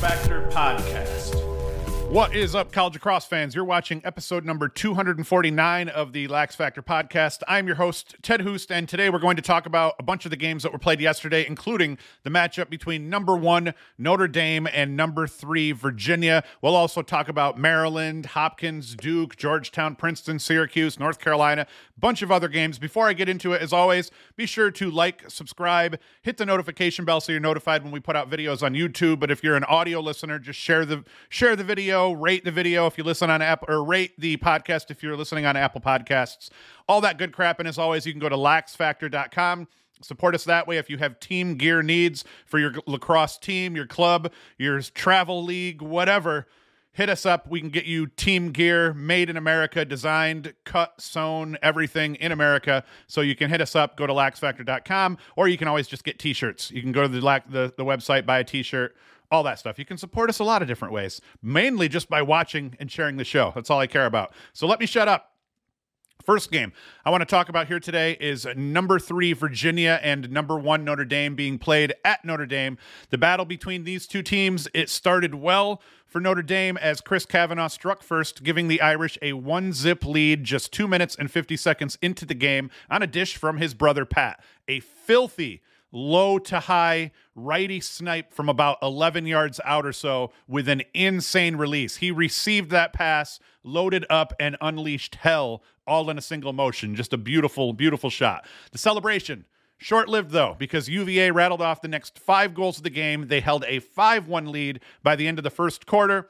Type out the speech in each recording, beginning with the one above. Factor Podcast. What is up, College Across fans? You're watching episode number 249 of the Lax Factor Podcast. I'm your host, Ted Hoost, and today we're going to talk about a bunch of the games that were played yesterday, including the matchup between number 1 Notre Dame and number 3 Virginia. We'll also talk about Maryland, Hopkins, Duke, Georgetown, Princeton, Syracuse, North Carolina, a bunch of other games. Before I get into it, as always, be sure to like, subscribe, hit the notification bell so you're notified when we put out videos on YouTube. But if you're an audio listener, just share the video. Rate the video if you listen on Apple, or rate the podcast if you're listening on Apple Podcasts. All that good crap. And as always, you can go to laxfactor.com. Support us that way. If you have team gear needs for your lacrosse team, your club, your travel league, whatever, hit us up. We can get you team gear made in America, designed, cut, sewn, everything in America. So you can hit us up. Go to laxfactor.com, or you can always just get t-shirts. You can go to the website, buy a t-shirt, all that stuff. You can support us a lot of different ways, mainly just by watching and sharing the show. That's all I care about. So let me shut up. First game I want to talk about here today is number 3 Virginia and number 1 Notre Dame being played at Notre Dame. The battle between these two teams, it started well for Notre Dame as Chris Kavanaugh struck first, giving the Irish a 1-0 lead just 2 minutes and 50 seconds into the game on a dish from his brother Pat. A filthy low to high righty snipe from about 11 yards out or so with an insane release. He received that pass, loaded up, and unleashed hell all in a single motion. Just a beautiful, beautiful shot. The celebration, short-lived though, because UVA rattled off the next 5 goals of the game. They held a 5-1 lead by the end of the first quarter.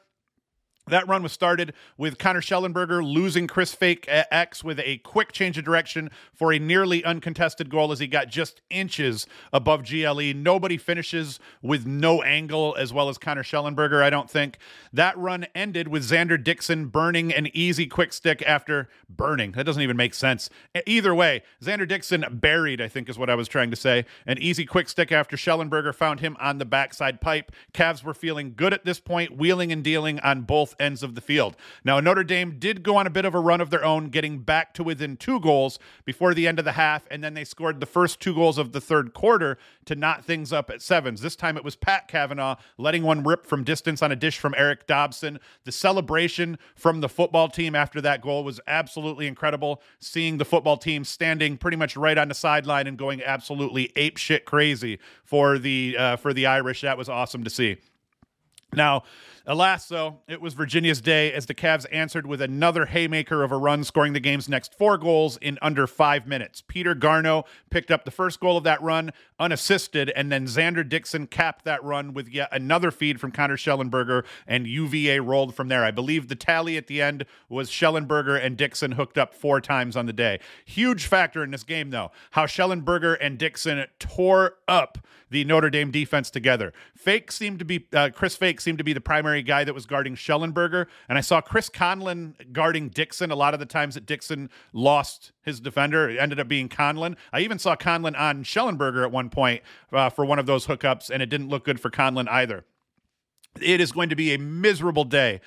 That run was started with Connor Shellenberger losing Chris Fake at X with a quick change of direction for a nearly uncontested goal as he got just inches above GLE. Nobody finishes with no angle as well as Connor Shellenberger, I don't think. That run ended with Xander Dickson burning an easy quick stick after burning. That doesn't even make sense. Either way, Xander Dickson buried, I think is what I was trying to say, an easy quick stick after Shellenberger found him on the backside pipe. Cavs were feeling good at this point, wheeling and dealing on both ends of the field. Now, Notre Dame did go on a bit of a run of their own, getting back to within 2 goals before the end of the half, and then they scored the first 2 goals of the third quarter to knot things up at sevens. This time it was Pat Kavanaugh letting one rip from distance on a dish from Eric Dobson. The celebration from the football team after that goal was absolutely incredible, seeing the football team standing pretty much right on the sideline and going absolutely apeshit crazy for the Irish. That was awesome to see. Now, alas, though, it was Virginia's day as the Cavs answered with another haymaker of a run, scoring the game's next 4 goals in under 5 minutes. Peter Garneau picked up the first goal of that run unassisted, and then Xander Dickson capped that run with yet another feed from Connor Shellenberger, and UVA rolled from there. I believe the tally at the end was Shellenberger and Dickson hooked up 4 times on the day. Huge factor in this game, though, how Shellenberger and Dickson tore up the Notre Dame defense together. Chris Fake seemed to be the primary guy that was guarding Shellenberger, and I saw Chris Conlin guarding Dickson a lot of the times that Dickson lost his defender. It ended up being Conlin. I even saw Conlin on Shellenberger at one point for one of those hookups, and it didn't look good for Conlin either. It is going to be a miserable day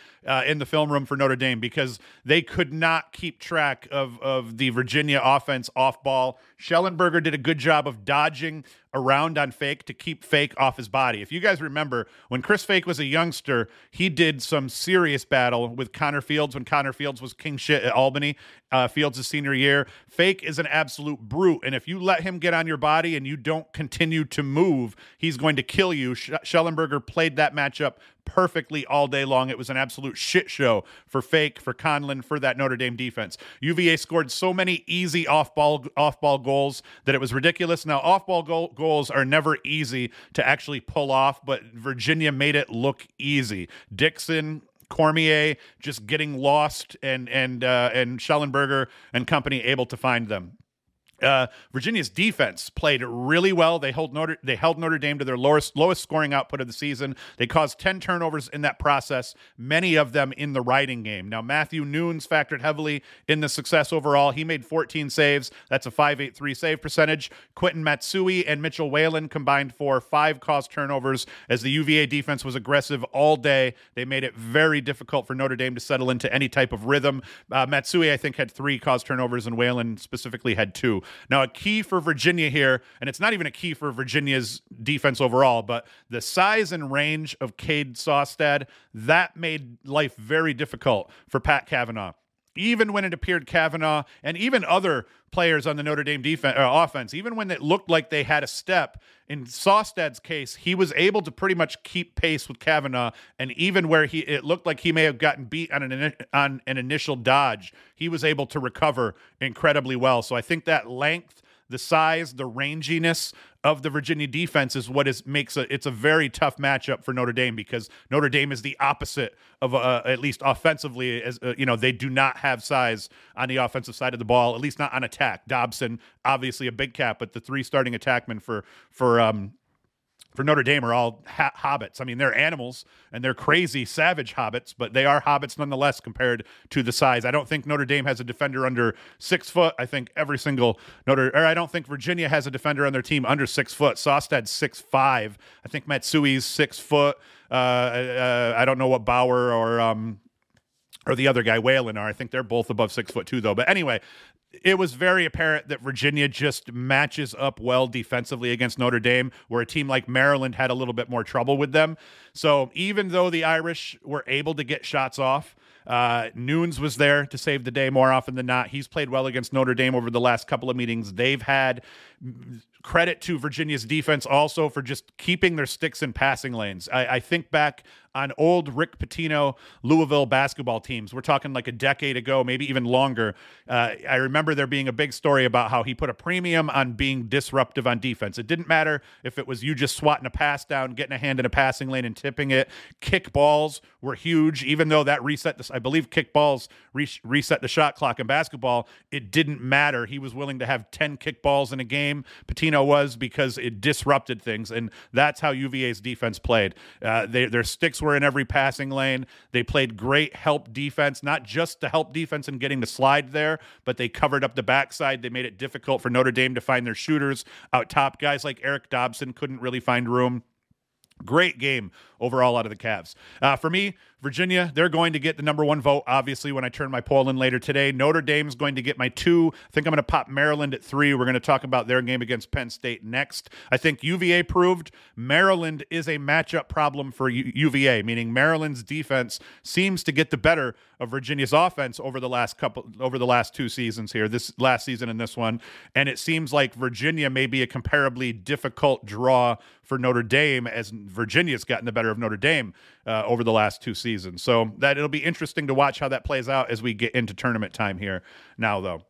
in the film room for Notre Dame because they could not keep track of the Virginia offense off ball. Shellenberger did a good job of dodging around on Fake to keep Fake off his body. If you guys remember, when Chris Fake was a youngster, he did some serious battle with Connor Fields when Connor Fields was king shit at Albany, Fields' senior year. Fake is an absolute brute, and if you let him get on your body and you don't continue to move, he's going to kill you. Shellenberger played that matchup perfectly all day long. It was an absolute shit show for Fake, for Conlin, for that Notre Dame defense. UVA scored so many easy off-ball goals that it was ridiculous. Now, off-ball goals are never easy to actually pull off, but Virginia made it look easy. Dickson, Cormier just getting lost, and Shellenberger and company able to find them. Virginia's defense played really well. They held Notre Dame to their lowest scoring output of the season. They caused 10 turnovers in that process, many of them in the riding game. Now, Matthew Nunes factored heavily in the success overall. He made 14 saves. That's a .583 save percentage. Quentin Matsui and Mitchell Whalen combined for 5 caused turnovers as the UVA defense was aggressive all day. They made it very difficult for Notre Dame to settle into any type of rhythm. Matsui, I think, had 3 caused turnovers, and Whalen specifically had 2. Now, a key for Virginia here, and it's not even a key for Virginia's defense overall, but the size and range of Cade Saustad, that made life very difficult for Pat Kavanaugh. Even when it appeared Kavanaugh and even other players on the Notre Dame defense offense, even when it looked like they had a step, in Saustad's case, he was able to pretty much keep pace with Kavanaugh, and even where it looked like he may have gotten beat on an initial dodge, he was able to recover incredibly well. So I think that length, the size, the ranginess of the Virginia defense is what makes it a very tough matchup for Notre Dame, because Notre Dame is the opposite of, at least offensively, as they do not have size on the offensive side of the ball, at least not on attack. Dobson, obviously a big cat, but the 3 starting attackmen for Notre Dame are all hobbits. I mean, they're animals, and they're crazy, savage hobbits, but they are hobbits nonetheless compared to the size. I don't think Notre Dame has a defender under 6 foot. I think every single I don't think Virginia has a defender on their team under 6 foot. Saustad's 6'5". I think Matsui's 6 foot. I don't know what Bauer or the other guy, Whalen, are. I think they're both above 6 foot two, though. But anyway, it was very apparent that Virginia just matches up well defensively against Notre Dame, where a team like Maryland had a little bit more trouble with them. So even though the Irish were able to get shots off, Nunes was there to save the day more often than not. He's played well against Notre Dame over the last couple of meetings they've had. Credit to Virginia's defense also for just keeping their sticks in passing lanes. I think back on old Rick Pitino Louisville basketball teams. We're talking like a decade ago, maybe even longer. I remember there being a big story about how he put a premium on being disruptive on defense. It didn't matter if it was you just swatting a pass down, getting a hand in a passing lane and tipping it. Kick balls were huge, even though that reset this. I believe kick balls reset the shot clock in basketball. It didn't matter. He was willing to have 10 kick balls in a game. Pitino was, because it disrupted things, and that's how UVA's defense played. Their sticks were in every passing lane. They played great help defense, not just the help defense and getting the slide there, but they covered up the backside. They made it difficult for Notre Dame to find their shooters out top. Guys like Eric Dobson couldn't really find room. Great game overall out of the Cavs. For me, Virginia, they're going to get the number 1 vote, obviously, when I turn my poll in later today. Notre Dame's going to get my 2. I think I'm going to pop Maryland at 3. We're going to talk about their game against Penn State next. I think UVA proved Maryland is a matchup problem for UVA, meaning Maryland's defense seems to get the better of Virginia's offense over the last 2 seasons here, this last season and this one. And it seems like Virginia may be a comparably difficult draw for Notre Dame, as Virginia's gotten the better of Notre Dame over the last 2 seasons. So that it'll be interesting to watch how that plays out as we get into tournament time here now, though.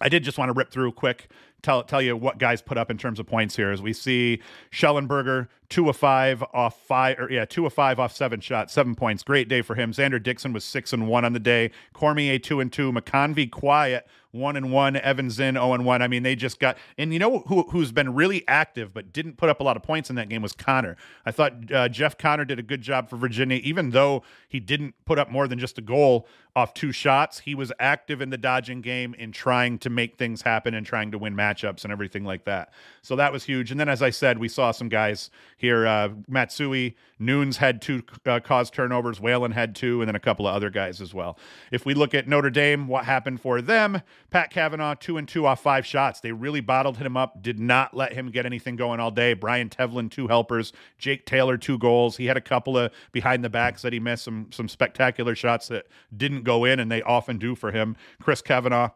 I did just want to rip through quick, tell you what guys put up in terms of points here. As we see Shellenberger, 2 of 5 off 2 of 5 off 7 shots, 7 points. Great day for him. Xander Dickson was 6 and 1 on the day. Cormier 2 and 2. McConvey quiet 1 and 1. Evans in 0 and 1. I mean, they just got. And you know who's been really active but didn't put up a lot of points in that game was Connor. I thought Jeff Connor did a good job for Virginia, even though he didn't put up more than just a goal off 2 shots. He was active in the dodging game, in trying to make things happen and trying to win matchups and everything like that. So that was huge. And then, as I said, we saw some guys here. Matsui, Nunes had 2 caused turnovers. Whalen had 2, and then a couple of other guys as well. If we look at Notre Dame, what happened for them? Pat Kavanaugh, 2 and 2 off 5 shots. They really bottled him up, did not let him get anything going all day. Brian Tevlin, 2 helpers. Jake Taylor, 2 goals. He had a couple of behind the backs that he missed, some spectacular shots that didn't go in, and they often do for him. Chris Kavanaugh,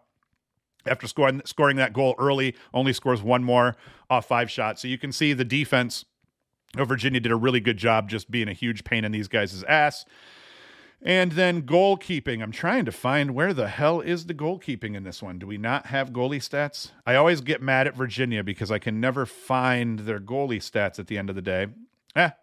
after scoring that goal early, only scores 1 more off 5 shots. So you can see the defense of Virginia did a really good job just being a huge pain in these guys' ass. And then goalkeeping. I'm trying to find where the hell is the goalkeeping in this one. Do we not have goalie stats? I always get mad at Virginia because I can never find their goalie stats at the end of the day.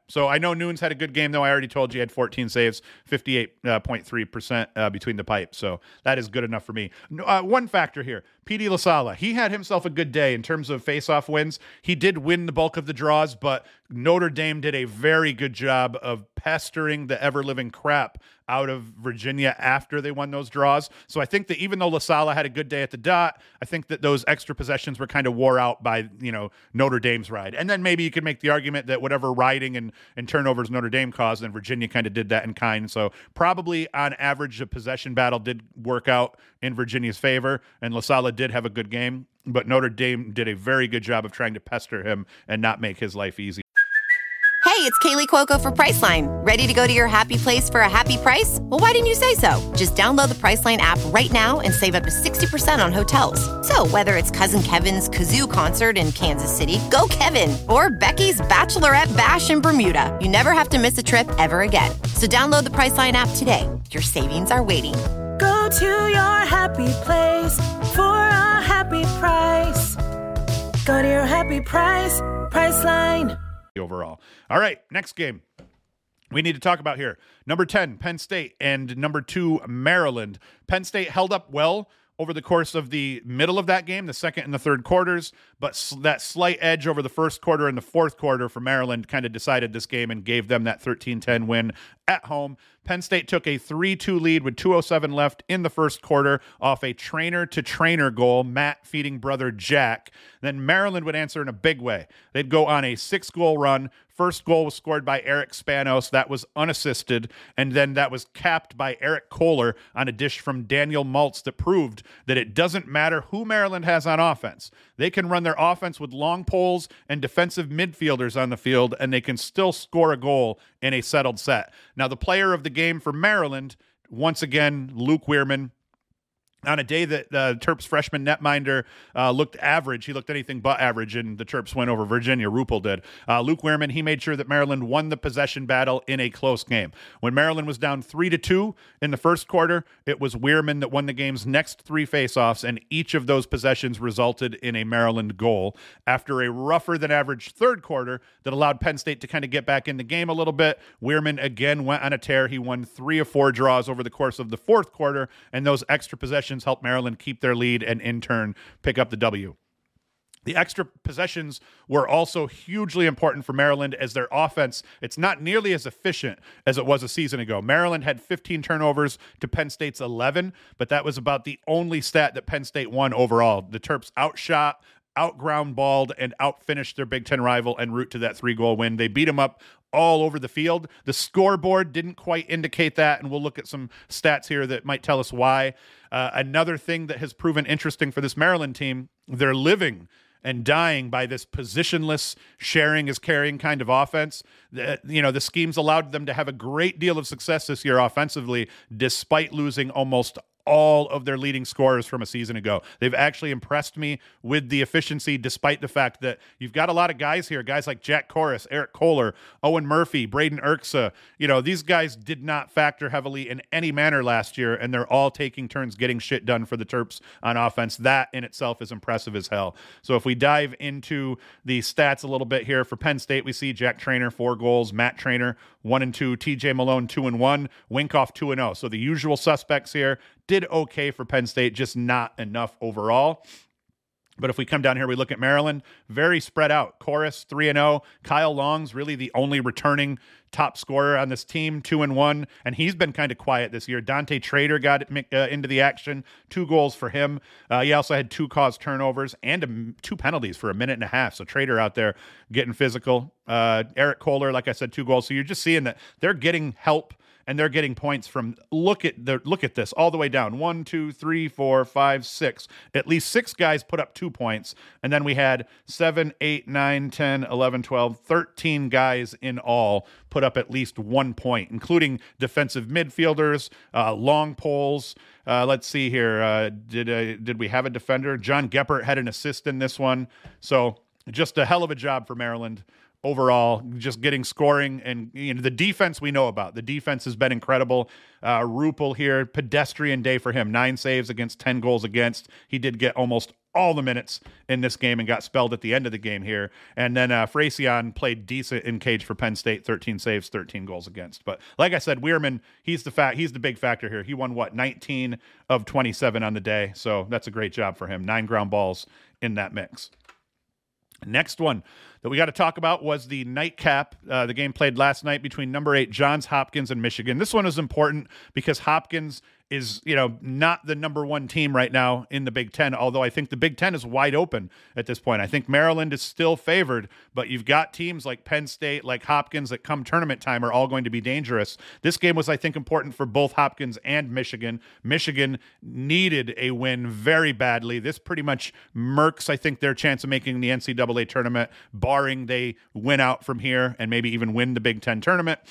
So I know Nunes had a good game, though. I already told you he had 14 saves, 58.3% between the pipes. So that is good enough for me. One factor here, P.D. Lasala, he had himself a good day in terms of faceoff wins. He did win the bulk of the draws, but Notre Dame did a very good job of pestering the ever-living crap out of Virginia after they won those draws. So I think that even though Lasala had a good day at the dot, I think that those extra possessions were kind of wore out by, you know, Notre Dame's ride. And then maybe you could make the argument that whatever riding and turnovers Notre Dame caused, then Virginia kind of did that in kind. So probably on average, the possession battle did work out in Virginia's favor, and Lasala did have a good game, but Notre Dame did a very good job of trying to pester him and not make his life easy. Hey, it's Kaylee Cuoco for Priceline. Ready to go to your happy place for a happy price? Well, why didn't you say so? Just download the Priceline app right now and save up to 60% on hotels. So whether it's Cousin Kevin's Kazoo Concert in Kansas City, go Kevin, or Becky's Bachelorette Bash in Bermuda, you never have to miss a trip ever again. So download the Priceline app today. Your savings are waiting. Go to your happy place for a happy price. Go to your happy price, Priceline. Overall. All right, next game we need to talk about here. Number 10, Penn State, and number 2, Maryland. Penn State held up well over the course of the middle of that game, the second and the third quarters, but that slight edge over the first quarter and the fourth quarter for Maryland kind of decided this game and gave them that 13-10 win at home. Penn State took a 3-2 lead with 2:07 left in the first quarter off a trainer-to-trainer goal, Matt feeding brother Jack. Then Maryland would answer in a big way. They'd go on a 6-goal run. First goal was scored by Eric Spanos. That was unassisted. And then that was capped by Eric Kohler on a dish from Daniel Maltz that proved that it doesn't matter who Maryland has on offense. They can run their offense with long poles and defensive midfielders on the field, and they can still score a goal in a settled set. Now, the player of the game for Maryland, once again, Luke Weirman. On a day that Terps freshman netminder looked average, he looked anything but average, and the Terps went over Virginia. Ruppel did. Luke Weirman, he made sure that Maryland won the possession battle in a close game. When Maryland was down 3-2 in the first quarter, it was Weirman that won the game's next three faceoffs, and each of those possessions resulted in a Maryland goal. After a rougher-than-average third quarter that allowed Penn State to kind of get back in the game a little bit, Weirman again went on a tear. He won 3 of 4 draws over the course of the fourth quarter, and those extra possessions helped Maryland keep their lead and in turn pick up the W. The extra possessions were also hugely important for Maryland as their offense, it's not nearly as efficient as it was a season ago. Maryland had 15 turnovers to Penn State's 11, but that was about the only stat that Penn State won overall. The Terps outshot, outground-balled, and outfinished their Big Ten rival en route to that 3-goal win. They beat them up all over the field. The scoreboard didn't quite indicate that, and we'll look at some stats here that might tell us why. Another thing that has proven interesting for this Maryland team, they're living and dying by this positionless, sharing is caring kind of offense. The schemes allowed them to have a great deal of success this year offensively, despite losing almost all of their leading scorers from a season ago. They've actually impressed me with the efficiency, despite the fact that you've got a lot of guys here, guys like Jack Corris, Eric Kohler, Owen Murphy, Braden Urksa. These guys did not factor heavily in any manner last year, and they're all taking turns getting shit done for the Terps on offense. That in itself is impressive as hell. So if we dive into the stats a little bit here for Penn State, we see Jack Traynor, 4 goals, Matt Traynor, 1 and 2, TJ Malone, 2 and 1, Winkoff, 2 and 0. So the usual suspects here. Did okay for Penn State, just not enough overall. But if we come down here, we look at Maryland, very spread out. Corris, 3-0. Kyle Long's really the only returning top scorer on this team, 2 and 1, and he's been kind of quiet this year. Dante Trader got into the action, 2 goals for him. He also had 2 caused turnovers and 2 penalties for a minute and a half, so Trader out there getting physical. Eric Kohler, like I said, 2 goals, so you're just seeing that they're getting help and they're getting points from, look at this, all the way down. 1, 2, 3, 4, 5, 6. At least 6 guys put up 2 points, and then we had 7, 8, 9, 10, 11, 12, 13 guys in all put up at least 1 point, including defensive midfielders, long poles. Let's see here. Did we have a defender? John Geppert had an assist in this one. So just a hell of a job for Maryland overall, just getting scoring, and the defense we know about. The defense has been incredible. Ruppel here, pedestrian day for him. 9 saves against 10 goals against. He did get almost all the minutes in this game and got spelled at the end of the game here. And then Fracion played decent in cage for Penn State, 13 saves, 13 goals against. But like I said, Weirman, he's the big factor here. He won, 19 of 27 on the day. So that's a great job for him. 9 ground balls in that mix. Next one that we got to talk about was the nightcap, the game played last night between number 8, Johns Hopkins, and Michigan. This one is important because Hopkins is, not the number 1 team right now in the Big Ten, although I think the Big Ten is wide open at this point. I think Maryland is still favored, but you've got teams like Penn State, like Hopkins, that come tournament time are all going to be dangerous. This game was, I think, important for both Hopkins and Michigan. Michigan needed a win very badly. This pretty much murks, I think, their chance of making the NCAA tournament, barring they win out from here and maybe even win the Big Ten tournament.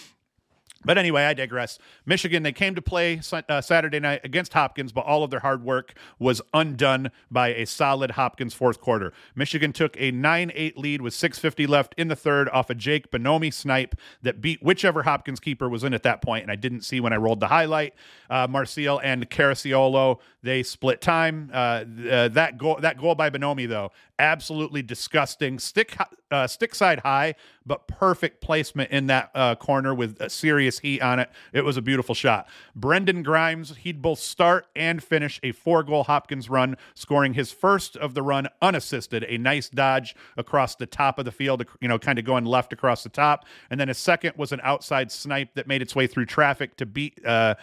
But anyway, I digress. Michigan, they came to play Saturday night against Hopkins, but all of their hard work was undone by a solid Hopkins fourth quarter. Michigan took a 9-8 lead with 6:50 left in the third off a Jake Bonomi snipe that beat whichever Hopkins keeper was in at that point, and I didn't see when I rolled the highlight. Marseille and Caracciolo, they split time. That goal by Bonomi, though, absolutely disgusting. Stick side high, but perfect placement in that corner with a serious heat on it. It was a beautiful shot. Brendan Grimes, he'd both start and finish a 4-goal Hopkins run, scoring his first of the run unassisted. A nice dodge across the top of the field, kind of going left across the top. And then his second was an outside snipe that made its way through traffic to beat to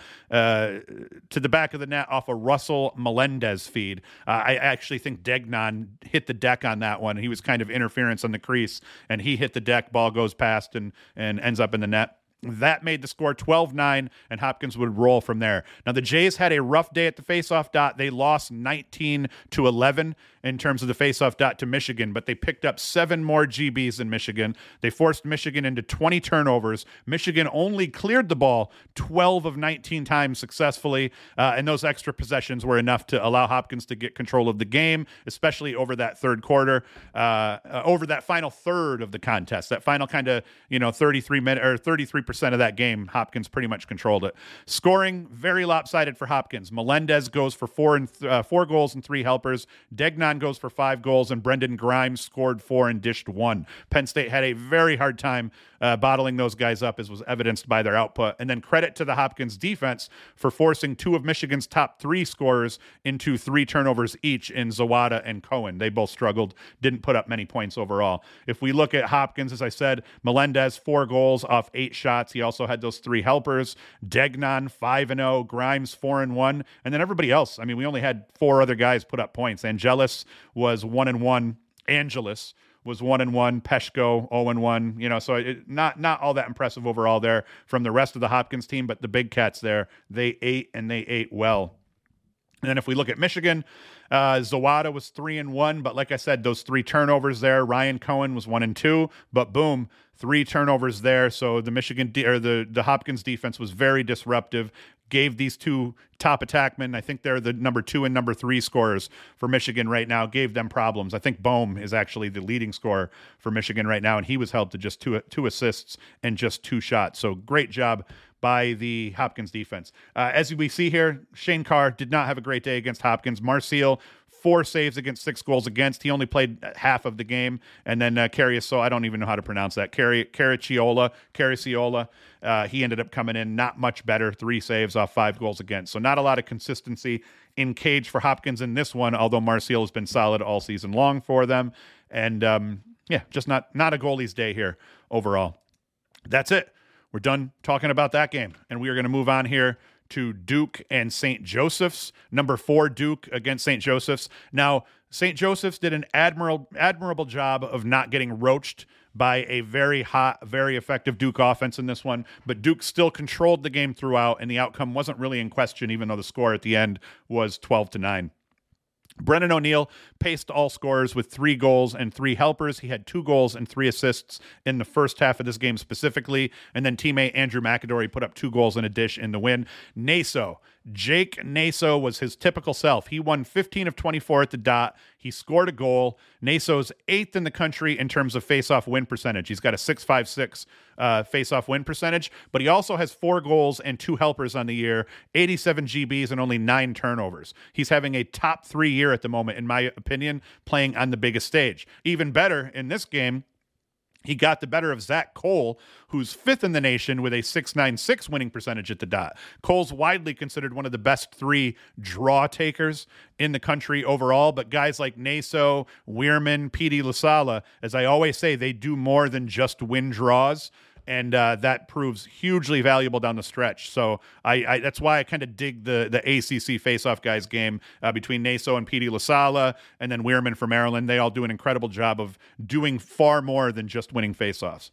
the back of the net off a Russell Melendez feed. I actually think Degnan hit the deck on that one. He was kind of interference on the crease, and he hit the deck, ball goes past and ends up in the net. That made the score 12-9, and Hopkins would roll from there. Now, the Jays had a rough day at the faceoff dot. They lost 19-11 in terms of the faceoff dot to Michigan, but they picked up 7 more GBs than Michigan. They forced Michigan into 20 turnovers. Michigan only cleared the ball 12 of 19 times successfully, and those extra possessions were enough to allow Hopkins to get control of the game, especially over that third quarter, over that final third of the contest, that final kind of 33% of that game. Hopkins pretty much controlled it. Scoring very lopsided for Hopkins. Melendez goes for 4 goals and 3 helpers. Degnan goes for 5 goals, and Brendan Grimes scored 4 and dished 1. Penn State had a very hard time bottling those guys up, as was evidenced by their output. And then credit to the Hopkins defense for forcing 2 of Michigan's top 3 scorers into 3 turnovers each in Zawada and Cohen. They both struggled, didn't put up many points overall. If we look at Hopkins, as I said, Melendez 4 goals off 8 shots. He also had those 3 helpers. Degnan 5-0, Grimes 4-1, and then everybody else. I mean, we only had 4 other guys put up points. Angeles was 1-1, Peshko 0-1, so not all that impressive overall there from the rest of the Hopkins team, but the Big Cats there, they ate, and they ate well. And then if we look at Michigan, Zawada was 3-1, but like I said, those 3 turnovers there. Ryan Cohen was 1-2, but boom, 3 turnovers there. So the the Hopkins defense was very disruptive. Gave these 2 top attackmen, I think they're the number 2 and number 3 scorers for Michigan right now, gave them problems. I think Bohm is actually the leading scorer for Michigan right now, and he was held to just 2 assists and just 2 shots. So great job by the Hopkins defense. As we see here, Shane Carr did not have a great day against Hopkins. Marseille, 4 saves against, 6 goals against. He only played half of the game. And then Caracciolo, I don't even know how to pronounce that. Caracciolo, he ended up coming in not much better. 3 saves off 5 goals against. So not a lot of consistency in cage for Hopkins in this one, although Marseille has been solid all season long for them. And just not a goalie's day here overall. That's it. We're done talking about that game, and we are going to move on here to Duke and St. Joseph's. Number 4, Duke against St. Joseph's. Now, St. Joseph's did an admirable job of not getting roached by a very hot, very effective Duke offense in this one, but Duke still controlled the game throughout, and the outcome wasn't really in question, even though the score at the end was 12-9. Brennan O'Neill paced all scorers with 3 goals and 3 helpers. He had 2 goals and 3 assists in the first half of this game specifically, and then teammate Andrew McAdory put up 2 goals and a dish in the win. Naso Jake Naso was his typical self. He won 15 of 24 at the dot. He scored a goal. Naso's eighth in the country in terms of face-off win percentage. He's got a 6.56 face-off win percentage, but he also has 4 goals and 2 helpers on the year, 87 GBs and only 9 turnovers. He's having a top 3 year at the moment, in my opinion, playing on the biggest stage. Even better, in this game, he got the better of Zach Cole, who's fifth in the nation with a 6.96 winning percentage at the dot. Cole's widely considered one of the best 3 draw takers in the country overall, but guys like Naso, Weirman, P.D. Lasala, as I always say, they do more than just win draws, and that proves hugely valuable down the stretch. So I that's why I kind of dig the ACC faceoff guys game between Naso and P.D. Lasala and then Weirman from Maryland. They all do an incredible job of doing far more than just winning faceoffs.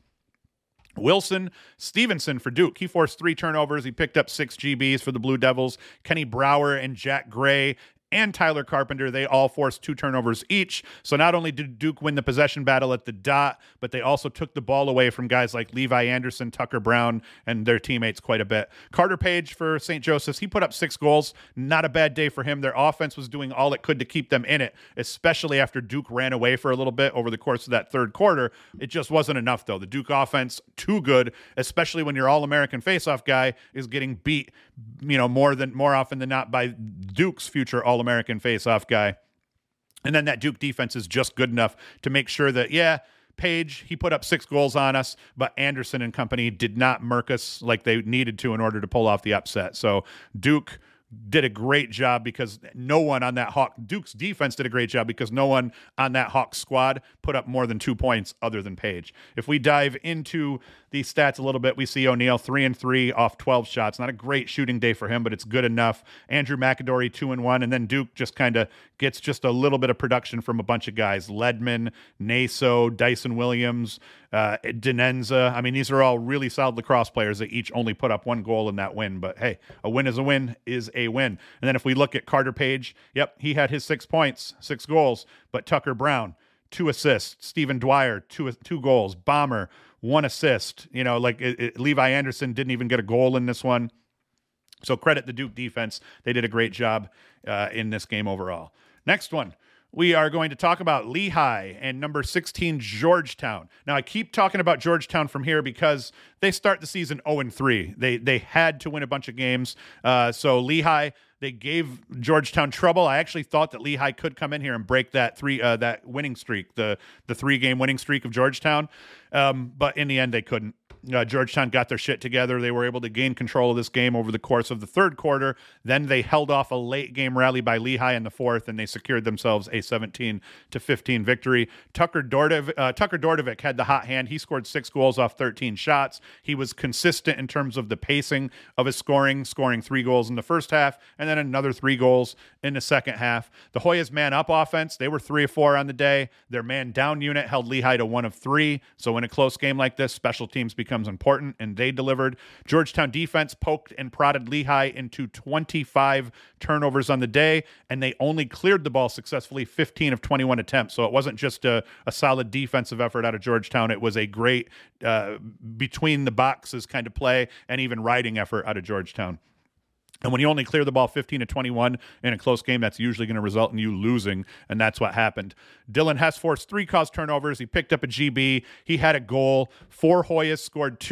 Wilson Stevenson for Duke. He forced 3 turnovers. He picked up 6 GBs for the Blue Devils. Kenny Brower and Jack Gray and Tyler Carpenter, they all forced 2 turnovers each. So not only did Duke win the possession battle at the dot, but they also took the ball away from guys like Levi Anderson, Tucker Brown, and their teammates quite a bit. Carter Page for St. Joseph's, he put up 6 goals. Not a bad day for him. Their offense was doing all it could to keep them in it, especially after Duke ran away for a little bit over the course of that third quarter. It just wasn't enough, though. The Duke offense, too good, especially when your All-American faceoff guy is getting beat, you know, more often than not by Duke's future All-American faceoff guy. And then that Duke defense is just good enough to make sure that, yeah, Page, he put up 6 goals on us, but Anderson and company did not murk us like they needed to in order to pull off the upset. So Duke did a great job because no one on that Duke's defense did a great job because no one on that Hawks squad put up more than 2 points other than Page. If we dive into these stats a little bit, we see O'Neal 3 and 3 off 12 shots. Not a great shooting day for him, but it's good enough. Andrew McAdory 2 and 1, and then Duke just kind of gets just a little bit of production from a bunch of guys: Ledman, Naso, Dyson Williams, Denenza. I mean, these are all really solid lacrosse players that each only put up 1 goal in that win. But hey, a win is a win is a win. And then if we look at Carter Page, yep, he had his 6 points, 6 goals, but Tucker Brown, 2 assists. Stephen Dwyer, two goals. Bomber, 1 assist. You know, like Levi Anderson didn't even get a goal in this one. So credit the Duke defense. They did a great job in this game overall. Next one, we are going to talk about Lehigh and number 16, Georgetown. Now, I keep talking about Georgetown from here because they start the season 0-3. They had to win a bunch of games. So Lehigh, they gave Georgetown trouble. I actually thought that Lehigh could come in here and break that that winning streak, the 3-game winning streak of Georgetown. But in the end, they couldn't. Georgetown got their shit together. They were able to gain control of this game over the course of the third quarter. Then they held off a late-game rally by Lehigh in the fourth, and they secured themselves a 17-15 victory. Tucker Dordovic had the hot hand. He scored 6 goals off 13 shots. He was consistent in terms of the pacing of his scoring 3 goals in the first half, and then another 3 goals in the second half. The Hoyas man-up offense, they were 3 of 4 on the day. Their man-down unit held Lehigh to 1 of 3. So in a close game like this, special teams becomes important, and they delivered. Georgetown defense poked and prodded Lehigh into 25 turnovers on the day, and they only cleared the ball successfully 15 of 21 attempts. So it wasn't just a solid defensive effort out of Georgetown. It was a great between the boxes kind of play and even riding effort out of Georgetown. And when you only clear the ball 15 to 21 in a close game, that's usually going to result in you losing, and that's what happened. Dylan Hess forced 3 caused turnovers. He picked up a GB. He had a goal. 4 Hoyas scored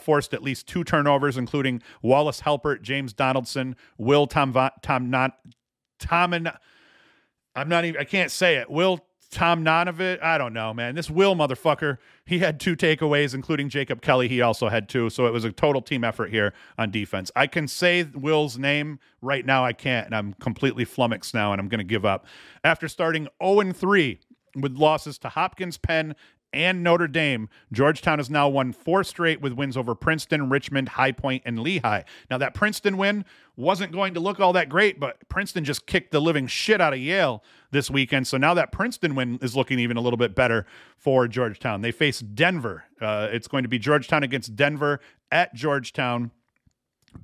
forced at least 2 turnovers, including Wallace Halpert, James Donaldson, Will Tomnanovich. I don't know, man. This Will motherfucker, he had 2 takeaways, including Jacob Kelly. He also had 2. So it was a total team effort here on defense. I can say Will's name right now. I can't, and I'm completely flummoxed now, and I'm going to give up. After starting 0-3 with losses to Hopkins, Penn, and Notre Dame, Georgetown has now won 4 straight with wins over Princeton, Richmond, High Point, and Lehigh. Now, that Princeton win wasn't going to look all that great, but Princeton just kicked the living shit out of Yale this weekend. So now that Princeton win is looking even a little bit better for Georgetown. They face Denver. It's going to be Georgetown against Denver at Georgetown.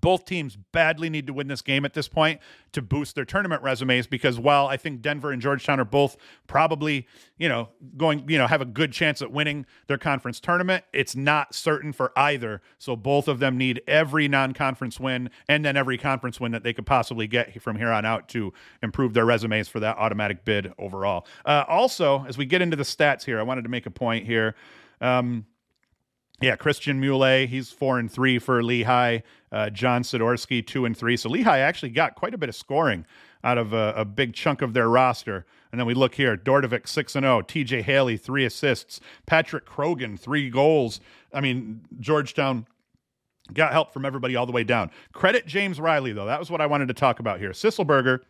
Both teams badly need to win this game at this point to boost their tournament resumes, because while I think Denver and Georgetown are both probably, have a good chance at winning their conference tournament, it's not certain for either. So both of them need every non-conference win and then every conference win that they could possibly get from here on out to improve their resumes for that automatic bid overall. Also, as we get into the stats here, I wanted to make a point here. Yeah, Christian Muley, he's 4-3 for Lehigh. John Sidorsky, 2-3. So Lehigh actually got quite a bit of scoring out of a big chunk of their roster. And then we look here, Dordovic, 6-0. TJ Haley, 3 assists. Patrick Krogan, 3 goals. I mean, Georgetown got help from everybody all the way down. Credit James Riley, though. That was what I wanted to talk about here. Sisselberger,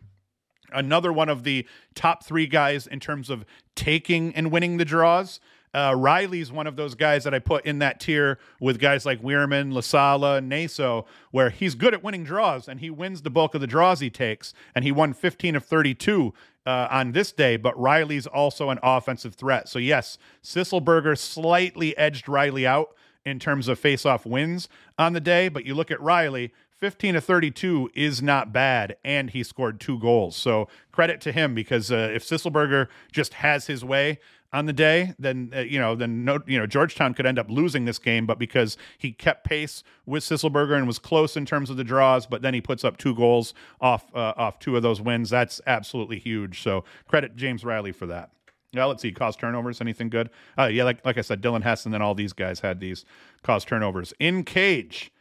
another one of the top 3 guys in terms of taking and winning the draws. Riley's one of those guys that I put in that tier with guys like Weirman, Lasala, Naso, where he's good at winning draws, and he wins the bulk of the draws he takes, and he won 15 of 32 on this day, but Riley's also an offensive threat. So yes, Sisselberger slightly edged Riley out in terms of face-off wins on the day, but you look at Riley, 15 of 32 is not bad, and he scored 2 goals. So credit to him, because if Sisselberger just has his way on the day, then Georgetown could end up losing this game. But because he kept pace with Sisselberger and was close in terms of the draws, but then he puts up 2 goals off 2 of those wins, that's absolutely huge. So credit James Riley for that. Now let's see, cause turnovers, anything good? Yeah, like I said, Dylan Hess and then all these guys had these cause turnovers. In cage,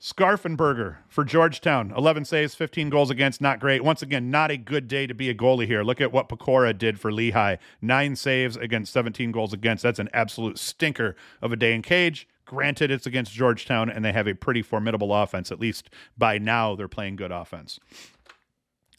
Scarfenberger for Georgetown, 11 saves, 15 goals against, not great. Once again, not a good day to be a goalie here. Look at what Pecora did for Lehigh, 9 saves against, 17 goals against. That's an absolute stinker of a day in cage. Granted, it's against Georgetown, and they have a pretty formidable offense. At least by now, they're playing good offense.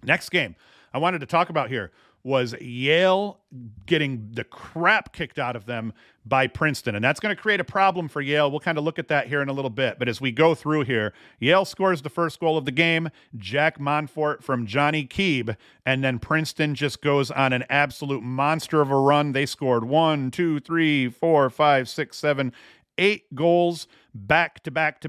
Next game I wanted to talk about here was Yale getting the crap kicked out of them by Princeton. And that's going to create a problem for Yale. We'll kind of look at that here in a little bit. But as we go through here, Yale scores the first goal of the game, Jack Monfort from Johnny Keeb. And then Princeton just goes on an absolute monster of a run. They scored 8 goals back to back.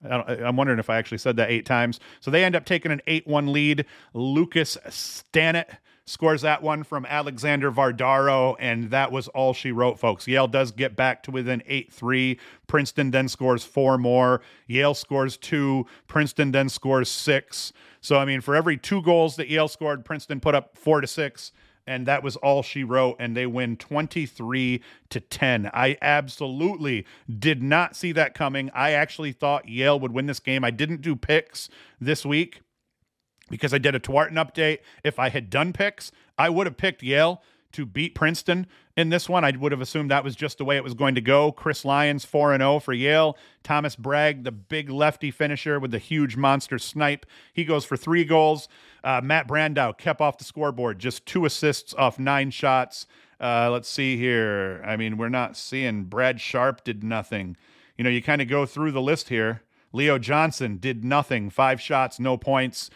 I'm wondering if I actually said that 8 times. So they end up taking an 8-1 lead. Lucas Stannett scores that one from Alexander Vardaro, and that was all she wrote, folks. Yale does get back to within 8-3. Princeton then scores 4 more. Yale scores 2. Princeton then scores 6. So, I mean, for every 2 goals that Yale scored, Princeton put up 4 to 6. And that was all she wrote, and they win 23-10. I absolutely did not see that coming. I actually thought Yale would win this game. I didn't do picks this week because I did a Twarton update. If I had done picks, I would have picked Yale to beat Princeton in this one. I would have assumed that was just the way it was going to go. Chris Lyons, 4-0 for Yale. Thomas Bragg, the big lefty finisher with the huge monster snipe, he goes for 3 goals. Matt Brandau kept off the scoreboard, just 2 assists off 9 shots. Let's see here. I mean, we're not seeing. Brad Sharp did nothing. You kind of go through the list here. Leo Johnson did nothing, 5 shots, no points.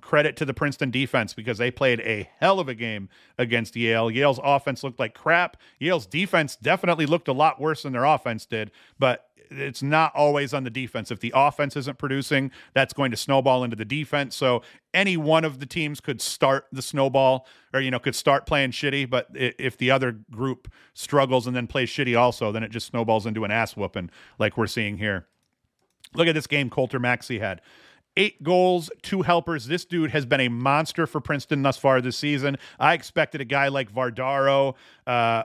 Credit to the Princeton defense because they played a hell of a game against Yale. Yale's offense looked like crap. Yale's defense definitely looked a lot worse than their offense did, but it's not always on the defense. If the offense isn't producing, that's going to snowball into the defense. So any one of the teams could start the snowball or, could start playing shitty, but if the other group struggles and then plays shitty also, then it just snowballs into an ass whooping like we're seeing here. Look at this game Colter Maxey had. 8 goals, 2 helpers. This dude has been a monster for Princeton thus far this season. I expected a guy like Vardaro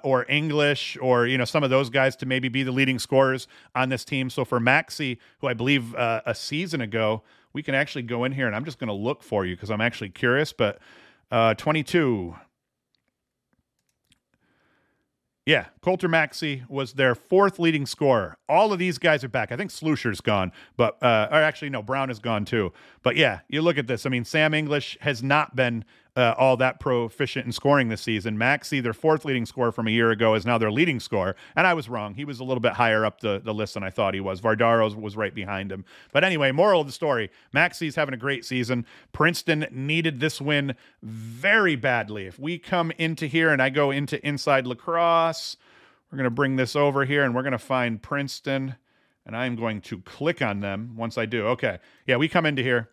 or English or, some of those guys to maybe be the leading scorers on this team. So for Maxey, who I believe a season ago, we can actually go in here, and I'm just going to look for you because I'm actually curious, but 22. Yeah, Colter Maxey was their 4th leading scorer. All of these guys are back. I think Slusher's gone, but Brown is gone too. But yeah, you look at this. I mean, Sam English has not been all that proficient in scoring this season. Maxey, their 4th leading scorer from a year ago, is now their leading scorer. And I was wrong. He was a little bit higher up the list than I thought he was. Vardaro was right behind him. But anyway, moral of the story, Maxey's having a great season. Princeton needed this win very badly. If we come into here and I go into inside lacrosse, we're going to bring this over here and we're going to find Princeton. and I am going to click on them once I do. Okay. Yeah, we come into here.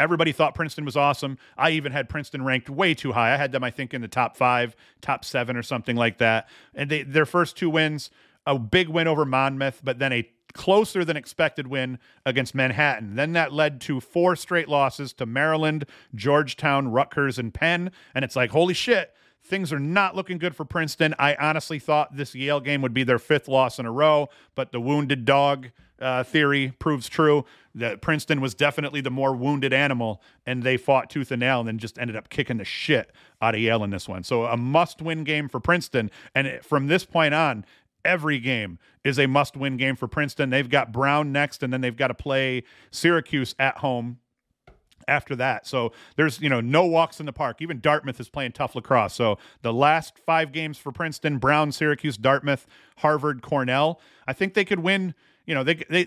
Everybody thought Princeton was awesome. I even had Princeton ranked way too high. I had them, I think, in the top 5, top 7 or something like that. And their first two wins, a big win over Monmouth, but then a closer than expected win against Manhattan. Then that led to 4 straight losses to Maryland, Georgetown, Rutgers, and Penn. And it's like, holy shit, things are not looking good for Princeton. I honestly thought this Yale game would be their 5th loss in a row, but the wounded dog theory proves true. That Princeton was definitely the more wounded animal, and they fought tooth and nail and then just ended up kicking the shit out of Yale in this one. So a must-win game for Princeton. And from this point on, every game is a must-win game for Princeton. They've got Brown next, and then they've got to play Syracuse at home after that. So there's, no walks in the park. Even Dartmouth is playing tough lacrosse. So the last 5 games for Princeton: Brown, Syracuse, Dartmouth, Harvard, Cornell. I think they could win. They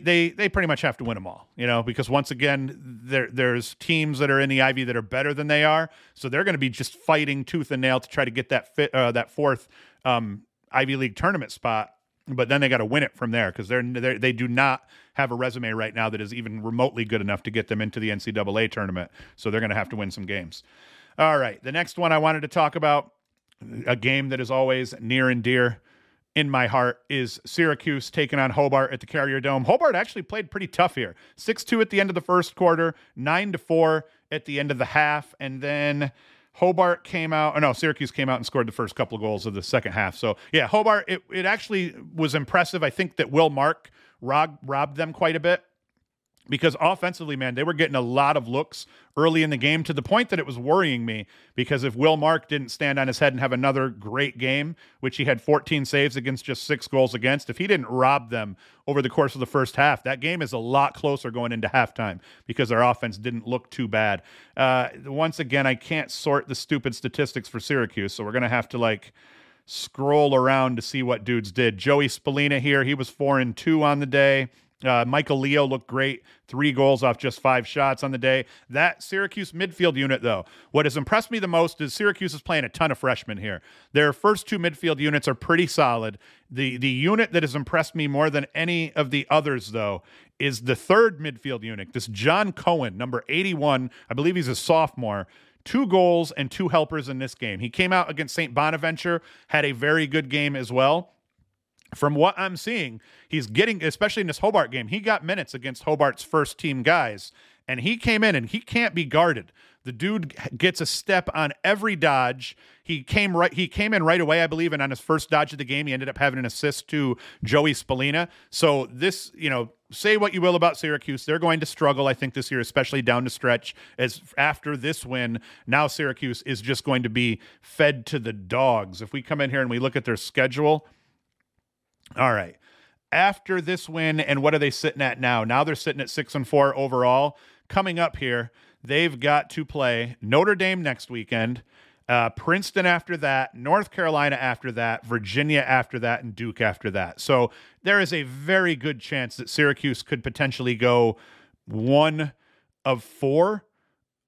pretty much have to win them all, because once again, there's teams that are in the Ivy that are better than they are. So they're going to be just fighting tooth and nail to try to get that that 4th Ivy League tournament spot. But then they got to win it from there, because they do not have a resume right now that is even remotely good enough to get them into the NCAA tournament. So they're going to have to win some games. All right. The next one I wanted to talk about, a game that is always near and dear in my heart, is Syracuse taking on Hobart at the Carrier Dome. Hobart actually played pretty tough here. 6-2 at the end of the first quarter, 9-4 at the end of the half, and then Syracuse came out and scored the first couple of goals of the second half. So, yeah, Hobart, it actually was impressive. I think that Will Mark robbed them quite a bit, because offensively, man, they were getting a lot of looks early in the game, to the point that it was worrying me, because if Will Mark didn't stand on his head and have another great game, which he had 14 saves against just 6 goals against, if he didn't rob them over the course of the first half, that game is a lot closer going into halftime, because their offense didn't look too bad. Once again, I can't sort the stupid statistics for Syracuse, so we're going to have to scroll around to see what dudes did. Joey Spallina here, he was 4-2 on the day. Michael Leo looked great, 3 goals off just 5 shots on the day. That Syracuse midfield unit, though, what has impressed me the most is Syracuse is playing a ton of freshmen here. Their first 2 midfield units are pretty solid. The unit that has impressed me more than any of the others, though, is the 3rd midfield unit. This John Cohen, number 81, I believe he's a sophomore, 2 goals and 2 helpers in this game. He came out against St. Bonaventure, had a very good game as well. From what I'm seeing, he's getting, especially in this Hobart game, he got minutes against Hobart's first team guys, and he came in and he can't be guarded. The dude gets a step on every dodge. He came in right away, I believe, and on his first dodge of the game, he ended up having an assist to Joey Spallina. So this, say what you will about Syracuse, they're going to struggle, I think, this year, especially down the stretch. As after this win, now Syracuse is just going to be fed to the dogs. If we come in here and we look at their schedule. All right. After this win, and what are they sitting at now? Now they're sitting at 6-4 overall. Coming up here, they've got to play Notre Dame next weekend, Princeton after that, North Carolina after that, Virginia after that, and Duke after that. So there is a very good chance that Syracuse could potentially go 1-4.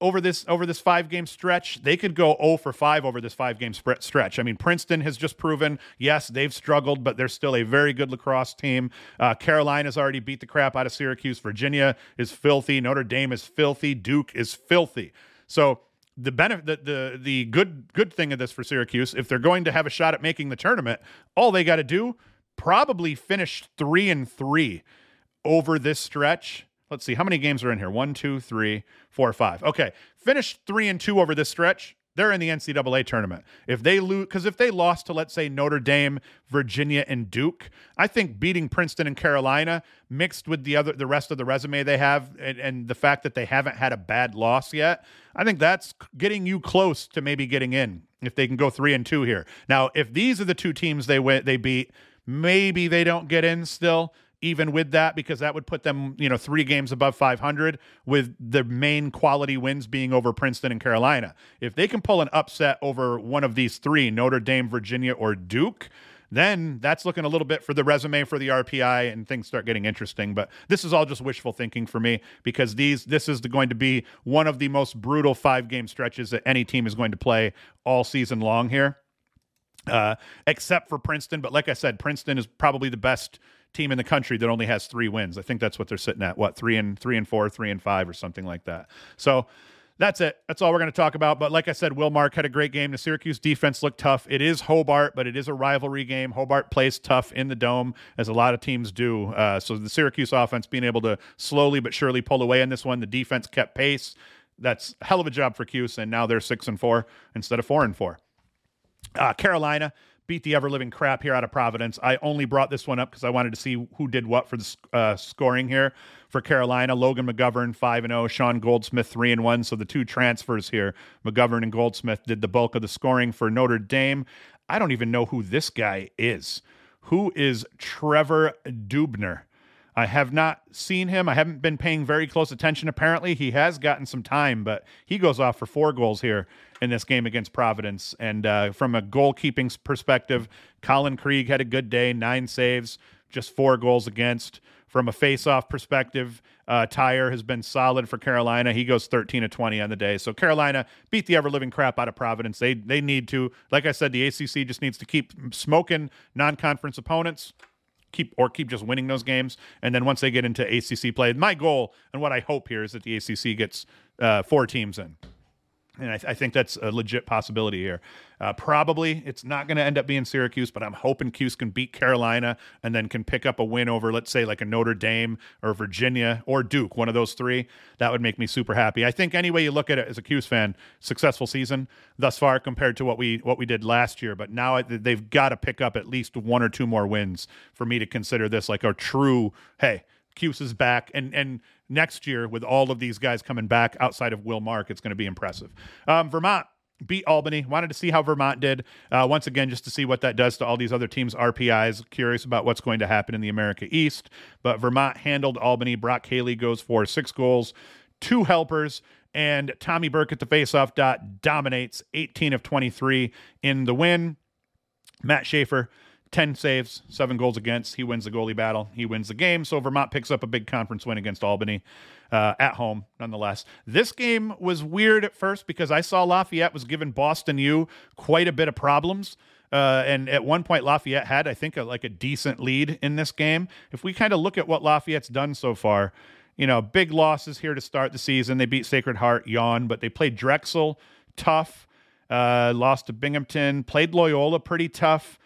Over this 5-game stretch. They could go 0-5 over this 5-game stretch. I mean, Princeton has just proven, yes, they've struggled, but they're still a very good lacrosse team. Carolina's already beat the crap out of Syracuse. Virginia is filthy. Notre Dame is filthy. Duke is filthy. So the benefit, the good thing of this for Syracuse, if they're going to have a shot at making the tournament, all they got to do, probably finish 3-3 over this stretch. Let's see, how many games are in here? 1, 2, 3, 4, 5. Okay, finish 3-2 over this stretch. They're in the NCAA tournament. If they lose, because if they lost to, let's say, Notre Dame, Virginia, and Duke, I think beating Princeton and Carolina, mixed with the rest of the resume they have, and the fact that they haven't had a bad loss yet, I think that's getting you close to maybe getting in if they can go 3-2 here. Now, if these are the 2 teams they beat, maybe they don't get in still, even with that, because that would put them, 3 games above 500, with the main quality wins being over Princeton and Carolina. If they can pull an upset over one of these 3, Notre Dame, Virginia, or Duke, then that's looking a little bit for the resume for the RPI, and things start getting interesting. But this is all just wishful thinking for me, because this is going to be one of the most brutal 5-game stretches that any team is going to play all season long here. except for Princeton. But like I said, Princeton is probably the best team in the country that only has 3 wins. I think that's what they're sitting at. What, 3-4, 3-5 or something like that. So that's it. That's all we're going to talk about. But like I said, Wilmark had a great game. The Syracuse defense looked tough. It is Hobart, but it is a rivalry game. Hobart plays tough in the Dome, as a lot of teams do. So the Syracuse offense being able to slowly but surely pull away in this one. The defense kept pace. That's a hell of a job for Cuse, and now they're 6-4 instead of 4-4. Carolina beat the ever-living crap here out of Providence. I only brought this one up because I wanted to see who did what for the scoring here for Carolina. Logan McGovern, 5-0. Sean Goldsmith, 3-1. So the two transfers here, McGovern and Goldsmith, did the bulk of the scoring for Notre Dame. I don't even know who this guy is. Who is Trevor Dubner? I have not seen him. I haven't been paying very close attention. Apparently, he has gotten some time, but he goes off for 4 goals here in this game against Providence. And from a goalkeeping perspective, Colin Krieg had a good day, 9 saves, just 4 goals against. From a face-off perspective, Tyre has been solid for Carolina. He goes 13 of 20 on the day. So Carolina beat the ever-living crap out of Providence. They need to. Like I said, the ACC just needs to keep smoking non-conference opponents. Keep just winning those games, and then once they get into ACC play, my goal and what I hope here is that the ACC gets 4 teams in, and I think that's a legit possibility here. Probably it's not going to end up being Syracuse, but I'm hoping Cuse can beat Carolina and then can pick up a win over, let's say, like a Notre Dame or Virginia or Duke, one of those 3. That would make me super happy. I think any way you look at it as a Cuse fan, successful season thus far compared to what we did last year. But now they've got to pick up at least 1 or 2 more wins for me to consider this like a true, hey, Cuse is back. And next year, with all of these guys coming back outside of Wilmark, it's going to be impressive. Vermont beat Albany. Wanted to see how Vermont did. Once again, just to see what that does to all these other teams' RPIs. Curious about what's going to happen in the America East. But Vermont handled Albany. Brock Haley goes for 6 goals, 2 helpers, and Tommy Burke at the faceoff dot dominates 18 of 23 in the win. Matt Schaefer, 10 saves, 7 goals against. He wins the goalie battle. He wins the game. So Vermont picks up a big conference win against Albany at home, nonetheless. This game was weird at first because I saw Lafayette was giving Boston U quite a bit of problems. And at one point, Lafayette had, I think, a decent lead in this game. If we kind of look at what Lafayette's done so far, you know, big losses here to start the season. They beat Sacred Heart, yawn, but they played Drexel, tough. Lost to Binghamton, played Loyola, pretty tough.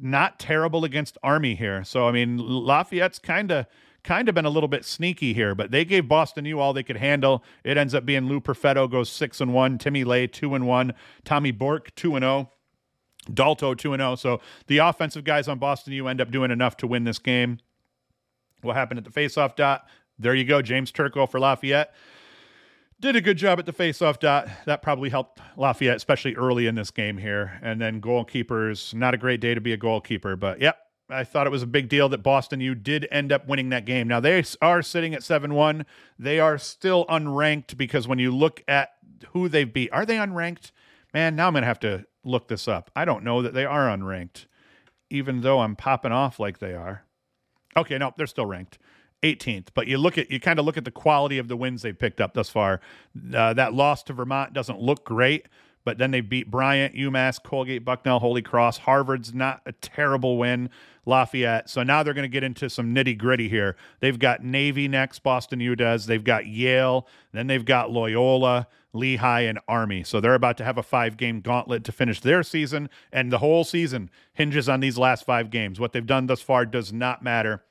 Not terrible against Army here. So, I mean, Lafayette's kind of been a little bit sneaky here, but they gave Boston U all they could handle. It ends up being Lou Perfetto goes 6-1, Timmy Lay 2-1, Tommy Bork 2-0, Dalto 2-0. So the offensive guys on Boston U end up doing enough to win this game. What happened at the faceoff dot? There you go, James Turco for Lafayette. Did a good job at the faceoff dot. That probably helped Lafayette, especially early in this game here. And then goalkeepers, not a great day to be a goalkeeper. But, yep, I thought it was a big deal that Boston U did end up winning that game. Now, they are sitting at 7-1. They are still unranked because when you look at who they beat, are they unranked? Man, now I'm going to have to look this up. I don't know that they are unranked, even though I'm popping off like they are. Okay, no, they're still ranked. 18th, but you kind of look at the quality of the wins they've picked up thus far. That loss to Vermont doesn't look great, but then they beat Bryant, UMass, Colgate, Bucknell, Holy Cross. Harvard's not a terrible win. Lafayette. So now they're going to get into some nitty gritty here. They've got Navy next, Boston U does. They've got Yale. Then they've got Loyola, Lehigh, and Army. So they're about to have a 5-game gauntlet to finish their season, and the whole season hinges on these last 5 games. What they've done thus far does not matter.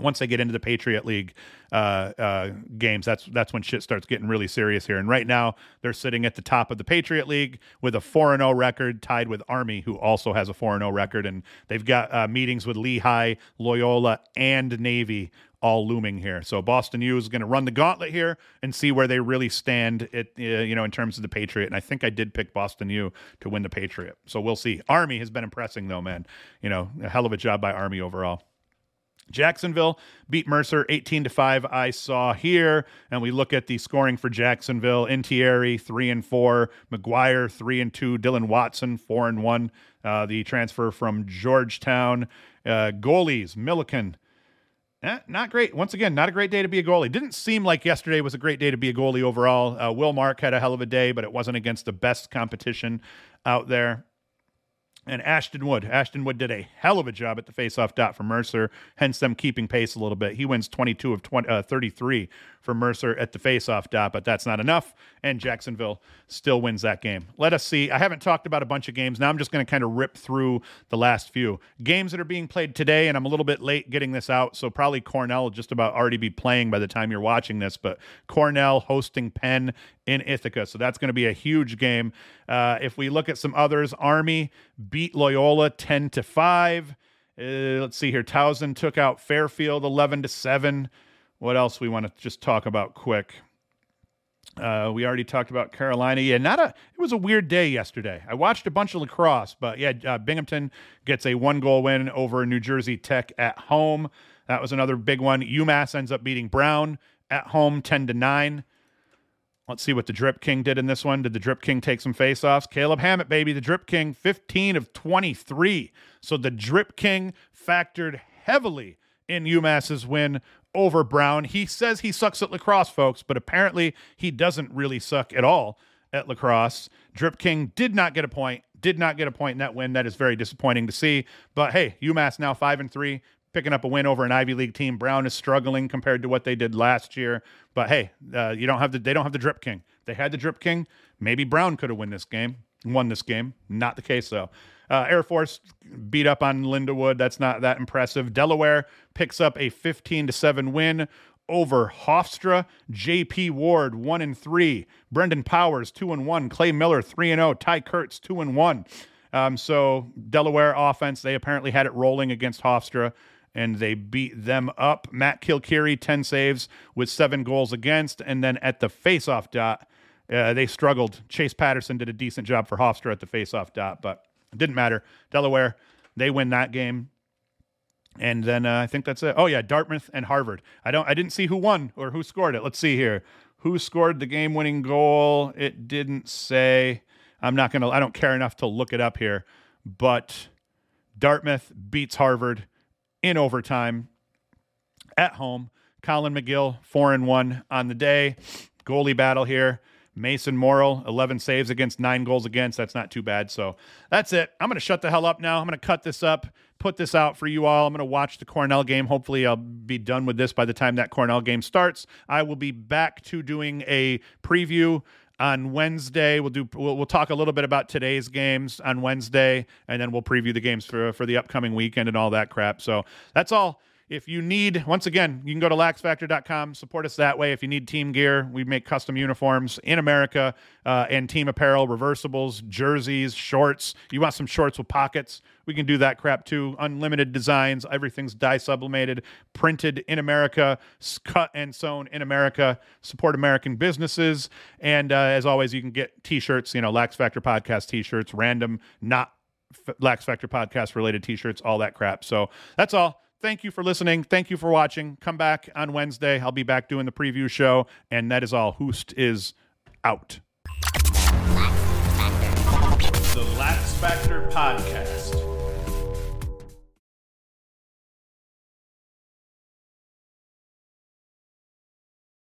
Once they get into the Patriot League games, that's when shit starts getting really serious here. And right now, they're sitting at the top of the Patriot League with a 4-0 record, tied with Army, who also has a 4-0 record. And they've got meetings with Lehigh, Loyola, and Navy all looming here. So Boston U is going to run the gauntlet here and see where they really stand at, in terms of the Patriot. And I think I did pick Boston U to win the Patriot. So we'll see. Army has been impressing, though, man. You know, a hell of a job by Army overall. Jacksonville beat Mercer 18-5. I saw here, and we look at the scoring for Jacksonville. Intieri 3-4, McGuire 3-2, Dylan Watson 4-1. The transfer from Georgetown. Goalies Milliken, not great. Once again, not a great day to be a goalie. Didn't seem like yesterday was a great day to be a goalie overall. Wilmark had a hell of a day, but it wasn't against the best competition out there. and Ashton Wood. Ashton Wood did a hell of a job at the faceoff dot for Mercer, hence them keeping pace a little bit. He wins 22 of 33 for Mercer at the faceoff dot, but that's not enough, and Jacksonville still wins that game. Let us see. I haven't talked about a bunch of games. Now I'm just going to kind of rip through the last few games that are being played today, and I'm a little bit late getting this out, so probably Cornell will just about already be playing by the time you're watching this, but Cornell hosting Penn in Ithaca, so that's going to be a huge game. If we look at some others, Army beat Loyola 10-5. Let's see here. Towson took out Fairfield 11-7. What else we want to just talk about quick? We already talked about Carolina. Yeah, it was a weird day yesterday. I watched a bunch of lacrosse, but yeah, Binghamton gets a 1-goal win over New Jersey Tech at home. That was another big one. UMass ends up beating Brown at home 10-9. Let's see what the Drip King did in this one. Did the Drip King take some face-offs? Caleb Hammett, baby. The Drip King, 15 of 23. So the Drip King factored heavily in UMass's win over Brown. He says he sucks at lacrosse, folks, but apparently he doesn't really suck at all at lacrosse. Drip King did not get a point. Did not get a point in that win. That is very disappointing to see. But hey, UMass now 5-3. Picking up a win over an Ivy League team. Brown is struggling compared to what they did last year, but hey, they don't have the Drip King. If they had the Drip King, maybe Brown could have won this game. Not the case though. Air Force beat up on Lindenwood. That's not that impressive. Delaware picks up a 15-7 win over Hofstra. J.P. Ward 1-3. Brendan Powers 2-1. Clay Miller 3-0. Ty Kurtz 2-1. So Delaware offense, they apparently had it rolling against Hofstra, and they beat them up. Matt Kilkiri, 10 saves with 7 goals against. And then at the faceoff dot, they struggled. Chase Patterson did a decent job for Hofstra at the faceoff dot, but it didn't matter. Delaware, they win that game. And then I think that's it. Oh, yeah, Dartmouth and Harvard. I didn't see who won or who scored it. Let's see here. Who scored the game-winning goal? It didn't say. I don't care enough to look it up here. But Dartmouth beats Harvard in overtime at home. Colin McGill, 4-1 on the day. Goalie battle here. Mason Morrill, 11 saves against, 9 goals against. That's not too bad. So that's it. I'm going to shut the hell up now. I'm going to cut this up, put this out for you all. I'm going to watch the Cornell game. Hopefully I'll be done with this by the time that Cornell game starts. I will be back to doing a preview on Wednesday. We'll talk a little bit about today's games on Wednesday, and then we'll preview the games for the upcoming weekend and all that crap. So that's all. If you need, once again, you can go to laxfactor.com, support us that way. If you need team gear, we make custom uniforms in America, and team apparel, reversibles, jerseys, shorts. You want some shorts with pockets? We can do that crap too. Unlimited designs. Everything's dye sublimated, printed in America, cut and sewn in America. Support American businesses. And as always, you can get t-shirts, Lax Factor Podcast t-shirts, random, not Lax Factor Podcast related t-shirts, all that crap. So that's all. Thank you for listening. Thank you for watching. Come back on Wednesday. I'll be back doing the preview show. And that is all. Hoost is out. The Lax Factor Podcast.